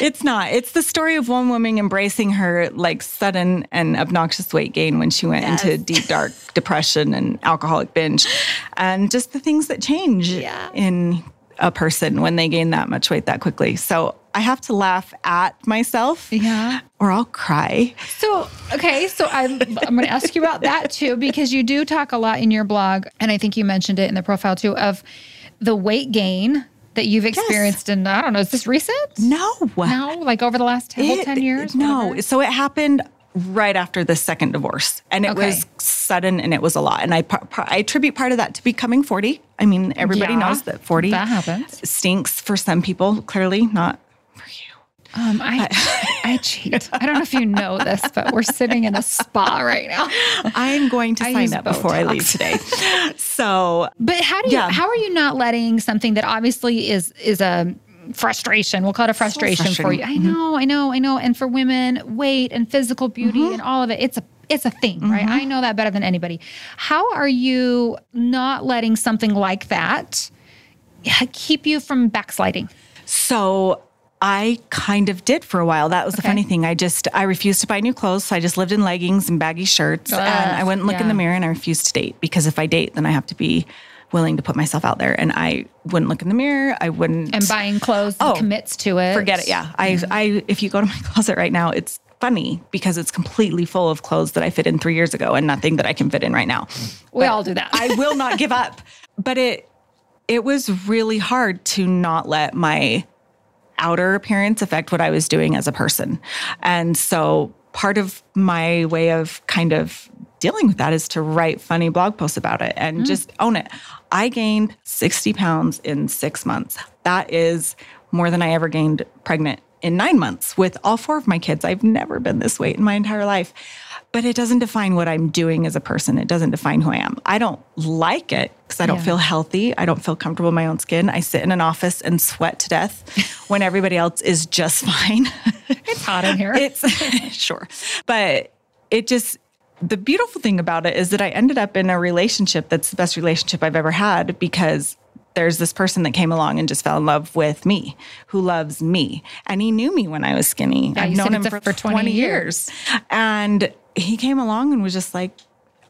It's not. It's the story of one woman embracing her sudden and obnoxious weight gain when she went into deep, dark depression and alcoholic binge, and just the things that change in a person when they gain that much weight that quickly. So I have to laugh at myself or I'll cry. So I'm going to ask you about that too, because you do talk a lot in your blog, and I think you mentioned it in the profile too, of the weight gain that you've experienced in, I don't know, is this recent? No, like over the last 10 years? No, whatever. So it happened right after the second divorce, and it was sudden and it was a lot. And I attribute part of that to becoming 40. I mean, everybody knows that 40 stinks for some people, clearly not. I cheat. I don't know if you know this, but we're sitting in a spa right now. I'm going to sign up before I leave today. But how are you not letting something that obviously is a frustration, we'll call it a frustration for you. Mm-hmm. I know. And for women, weight and physical beauty and all of it, it's a thing, right? I know that better than anybody. How are you not letting something like that keep you from backsliding? So I kind of did for a while. That was the funny thing. I refused to buy new clothes. So I just lived in leggings and baggy shirts. And I wouldn't look in the mirror, and I refused to date, because if I date, then I have to be willing to put myself out there. And I wouldn't look in the mirror. I wouldn't. And buying clothes commits to it. Forget it. Yeah. Mm-hmm. I if you go to my closet right now, it's funny because it's completely full of clothes that I fit in 3 years ago and nothing that I can fit in right now. We all do that. I will not give up. But it was really hard to not let my outer appearance affect what I was doing as a person. And so part of my way of kind of dealing with that is to write funny blog posts about it and just own it. I gained 60 pounds in 6 months. That is more than I ever gained pregnant in 9 months with all 4 of my kids. I've never been this weight in my entire life. But it doesn't define what I'm doing as a person. It doesn't define who I am. I don't like it because I don't feel healthy. I don't feel comfortable in my own skin. I sit in an office and sweat to death when everybody else is just fine. It's hot in here. Sure. But the beautiful thing about it is that I ended up in a relationship that's the best relationship I've ever had, because there's this person that came along and just fell in love with me, who loves me. And he knew me when I was skinny. Yeah, I've known him for 20 years. And he came along and was just like,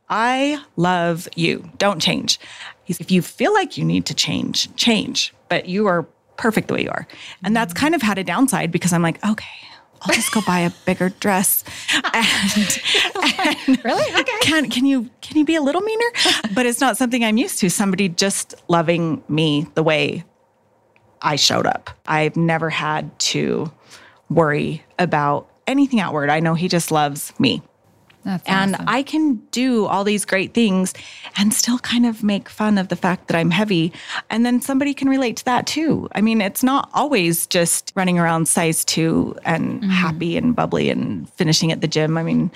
I love you. Don't change. If you feel like you need to change, change. But you are perfect the way you are. And that's kind of had a downside, because I'm like, okay, I'll just go buy a bigger dress. And really? Okay. Can you be a little meaner? But it's not something I'm used to. Somebody just loving me the way I showed up. I've never had to worry about anything outward. I know he just loves me. That's and awesome. I can do all these great things and still kind of make fun of the fact that I'm heavy. And then somebody can relate to that too. I mean, it's not always just running around size 2 and happy and bubbly and finishing at the gym. I mean,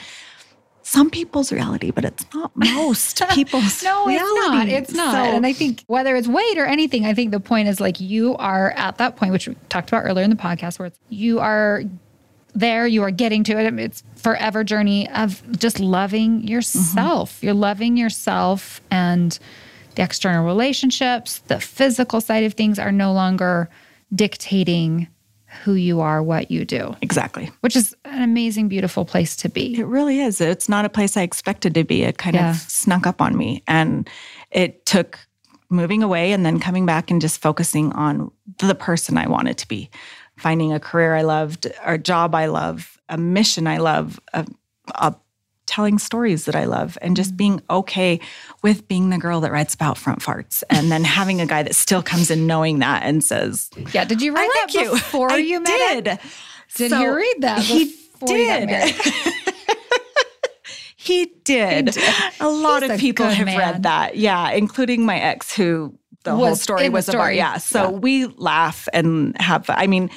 some people's reality, but it's not most people's reality. It's not. So, and I think whether it's weight or anything, I think the point is you are at that point, which we talked about earlier in the podcast, where you are there, you are getting to it. It's forever journey of just loving yourself. You're loving yourself, and the external relationships, the physical side of things are no longer dictating who you are, what you do. Exactly. Which is an amazing, beautiful place to be. It really is. It's not a place I expected to be. It kind of snuck up on me, and it took moving away and then coming back and just focusing on the person I wanted to be, finding a career I loved, a job I love, a mission I love, telling stories that I love, and just being okay with being the girl that writes about front farts, and then having a guy that still comes in knowing that and says, yeah, did you read that before you met him? Did he read that before you got married? He did. A lot of people have read that. Yeah, including my ex, who the whole story was about. Yeah, so we laugh and have, I mean,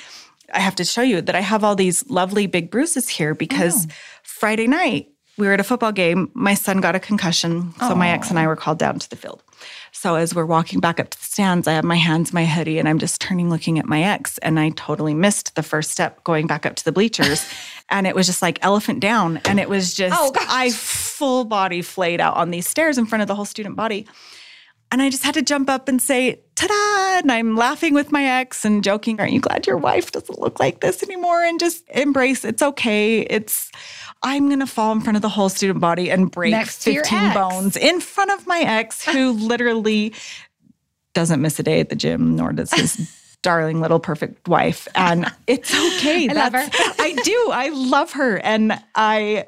I have to show you that I have all these lovely big bruises here because Friday night, we were at a football game. My son got a concussion, so my ex and I were called down to the field. So as we're walking back up to the stands, I have my hands in my hoodie, and I'm just turning looking at my ex, and I totally missed the first step going back up to the bleachers, and it was just like elephant down, and it was just, I full body flayed out on these stairs in front of the whole student body. And I just had to jump up and say, ta-da, and I'm laughing with my ex and joking, aren't you glad your wife doesn't look like this anymore? And just embrace, it's okay. I'm going to fall in front of the whole student body and break 15 bones in front of my ex, who literally doesn't miss a day at the gym, nor does his darling little perfect wife. And it's okay. I love her. I do. I love her. And I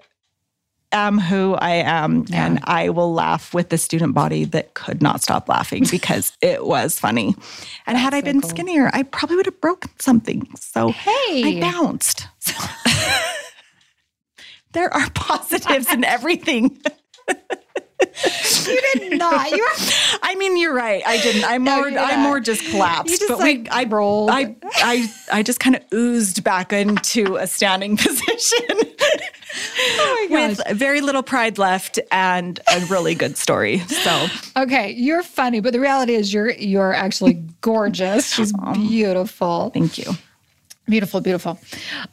am who I am, and I will laugh with the student body that could not stop laughing because it was funny. And had I been skinnier, I probably would have broken something. So I bounced. There are positives in everything. You did not. I mean, you're right. I didn't. I more just collapsed. I rolled. I just kind of oozed back into a standing position. Oh my gosh. With very little pride left and a really good story. So okay, you're funny, but the reality is you're actually gorgeous. She's beautiful. Thank you. Beautiful, beautiful.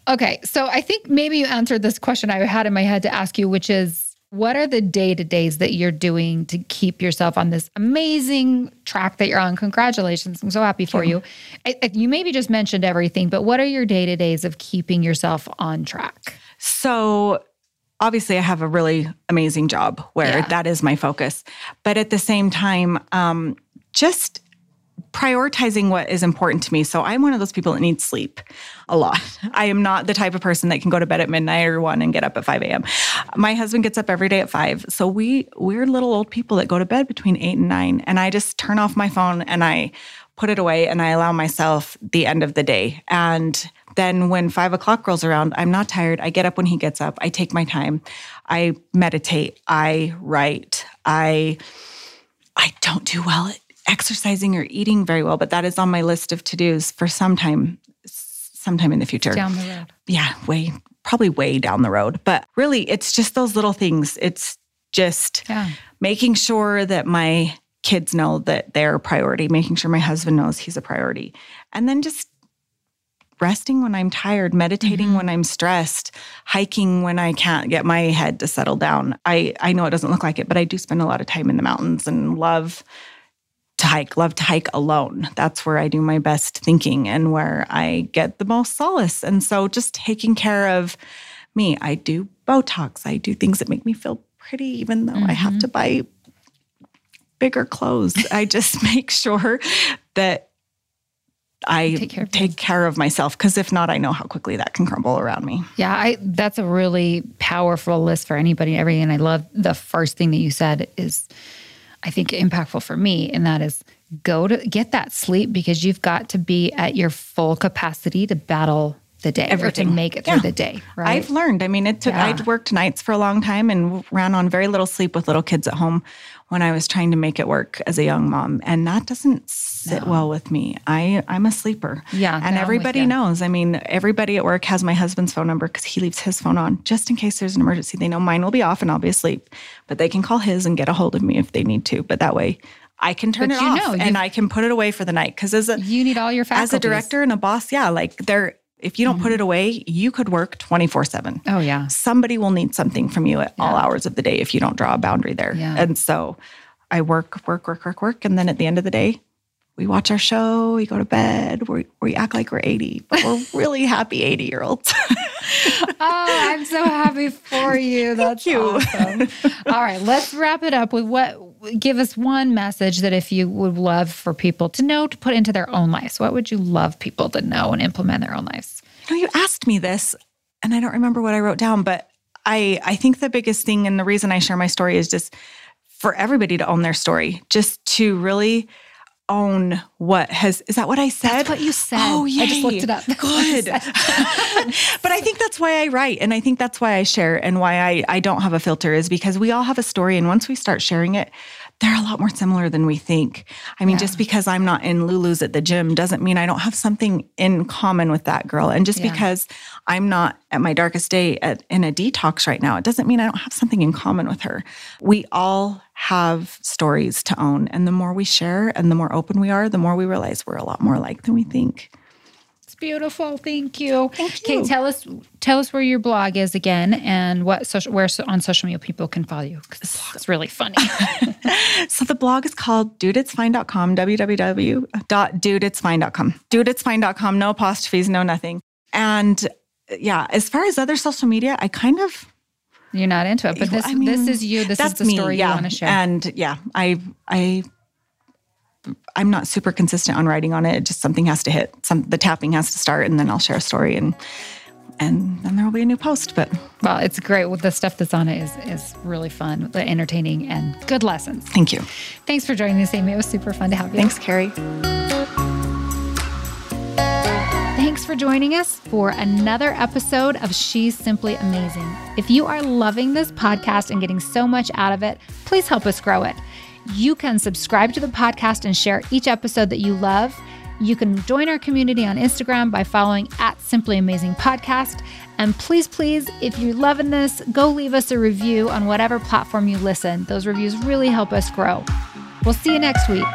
Okay, so I think maybe you answered this question I had in my head to ask you, which is, what are the day-to-days that you're doing to keep yourself on this amazing track that you're on? Congratulations. I'm so happy for you. You maybe just mentioned everything, but what are your day-to-days of keeping yourself on track? So obviously I have a really amazing job where that is my focus. But at the same time, just prioritizing what is important to me. So I'm one of those people that needs sleep a lot. I am not the type of person that can go to bed at midnight or 1 and get up at 5 a.m. My husband gets up every day at 5. So we're little old people that go to bed between 8 and 9. And I just turn off my phone and I put it away and I allow myself the end of the day. And then when 5 o'clock rolls around, I'm not tired. I get up when he gets up. I take my time. I meditate. I write. I don't do well at exercising or eating very well, but that is on my list of to-dos for sometime in the future. Down the road. Yeah, probably way down the road. But really, it's just those little things. It's just making sure that my kids know that they're a priority, making sure my husband knows he's a priority. And then just resting when I'm tired, meditating when I'm stressed, hiking when I can't get my head to settle down. I know it doesn't look like it, but I do spend a lot of time in the mountains and love to hike alone. That's where I do my best thinking and where I get the most solace. And so just taking care of me. I do Botox. I do things that make me feel pretty, even though I have to buy bigger clothes. I just make sure that I take care of myself, because if not, I know how quickly that can crumble around me. Yeah, that's a really powerful list for anybody and everything. And I love the first thing that you said is, I think, impactful for me, and that is get that sleep, because you've got to be at your full capacity to battle the day. Everything. Or to make it through the day, right? I've learned. I mean, I'd worked nights for a long time and ran on very little sleep with little kids at home when I was trying to make it work as a young mom. And that doesn't sit well with me. I'm a sleeper. Yeah. And everybody knows. I mean, everybody at work has my husband's phone number because he leaves his phone on just in case there's an emergency. They know mine will be off and I'll be asleep, but they can call his and get a hold of me if they need to. But that way I can turn it off and I can put it away for the night. Because you need all your faculties. As a director and a boss, if you don't put it away, you could work 24/7. Oh, yeah. Somebody will need something from you at all hours of the day if you don't draw a boundary there. Yeah. And so I work. And then at the end of the day, we watch our show, we go to bed, we act like we're 80, but we're really happy 80-year-olds. Oh, I'm so happy for you. That's awesome. All right, let's wrap it up with give us one message that if you would love for people to know, to put into their own lives, what would you love people to know and implement in their own lives? You know, you asked me this, and I don't remember what I wrote down, but I think the biggest thing and the reason I share my story is just for everybody to own their story, just to really own what has, is that what I said? That's what you said. Oh, yeah. I just looked it up. Good. But I think that's why I write. And I think that's why I share and why I don't have a filter is because we all have a story. And once we start sharing it, they're a lot more similar than we think. I mean, just because I'm not in Lulu's at the gym doesn't mean I don't have something in common with that girl. And just because I'm not at my darkest day in a detox right now, it doesn't mean I don't have something in common with her. We all have stories to own. And the more we share and the more open we are, the more we realize we're a lot more alike than we think. It's beautiful. Thank you. Thank you. Okay, tell us where your blog is again and where on social media people can follow you. Because the blog's really funny. So the blog is called dudeitsfine.com, www.dudeitsfine.com. Dudeitsfine.com, no apostrophes, no nothing. And yeah, as far as other social media, I kind of... You're not into it, but this, I mean, this is you. This is the story you want to share. And yeah, I'm not super consistent on writing on it. Just something has to hit. The tapping has to start, and then I'll share a story, and then there will be a new post. But well, it's great. The stuff that's on it is really fun, entertaining, and good lessons. Thank you. Thanks for joining us, Amy. It was super fun to have you. Thanks, Carrie. Thanks for joining us for another episode of She's Simply Amazing. If you are loving this podcast and getting so much out of it, please help us grow it. You can subscribe to the podcast and share each episode that you love. You can join our community on Instagram by following @SimplyAmazingPodcast. And please, please, if you're loving this, go leave us a review on whatever platform you listen. Those reviews really help us grow. We'll see you next week.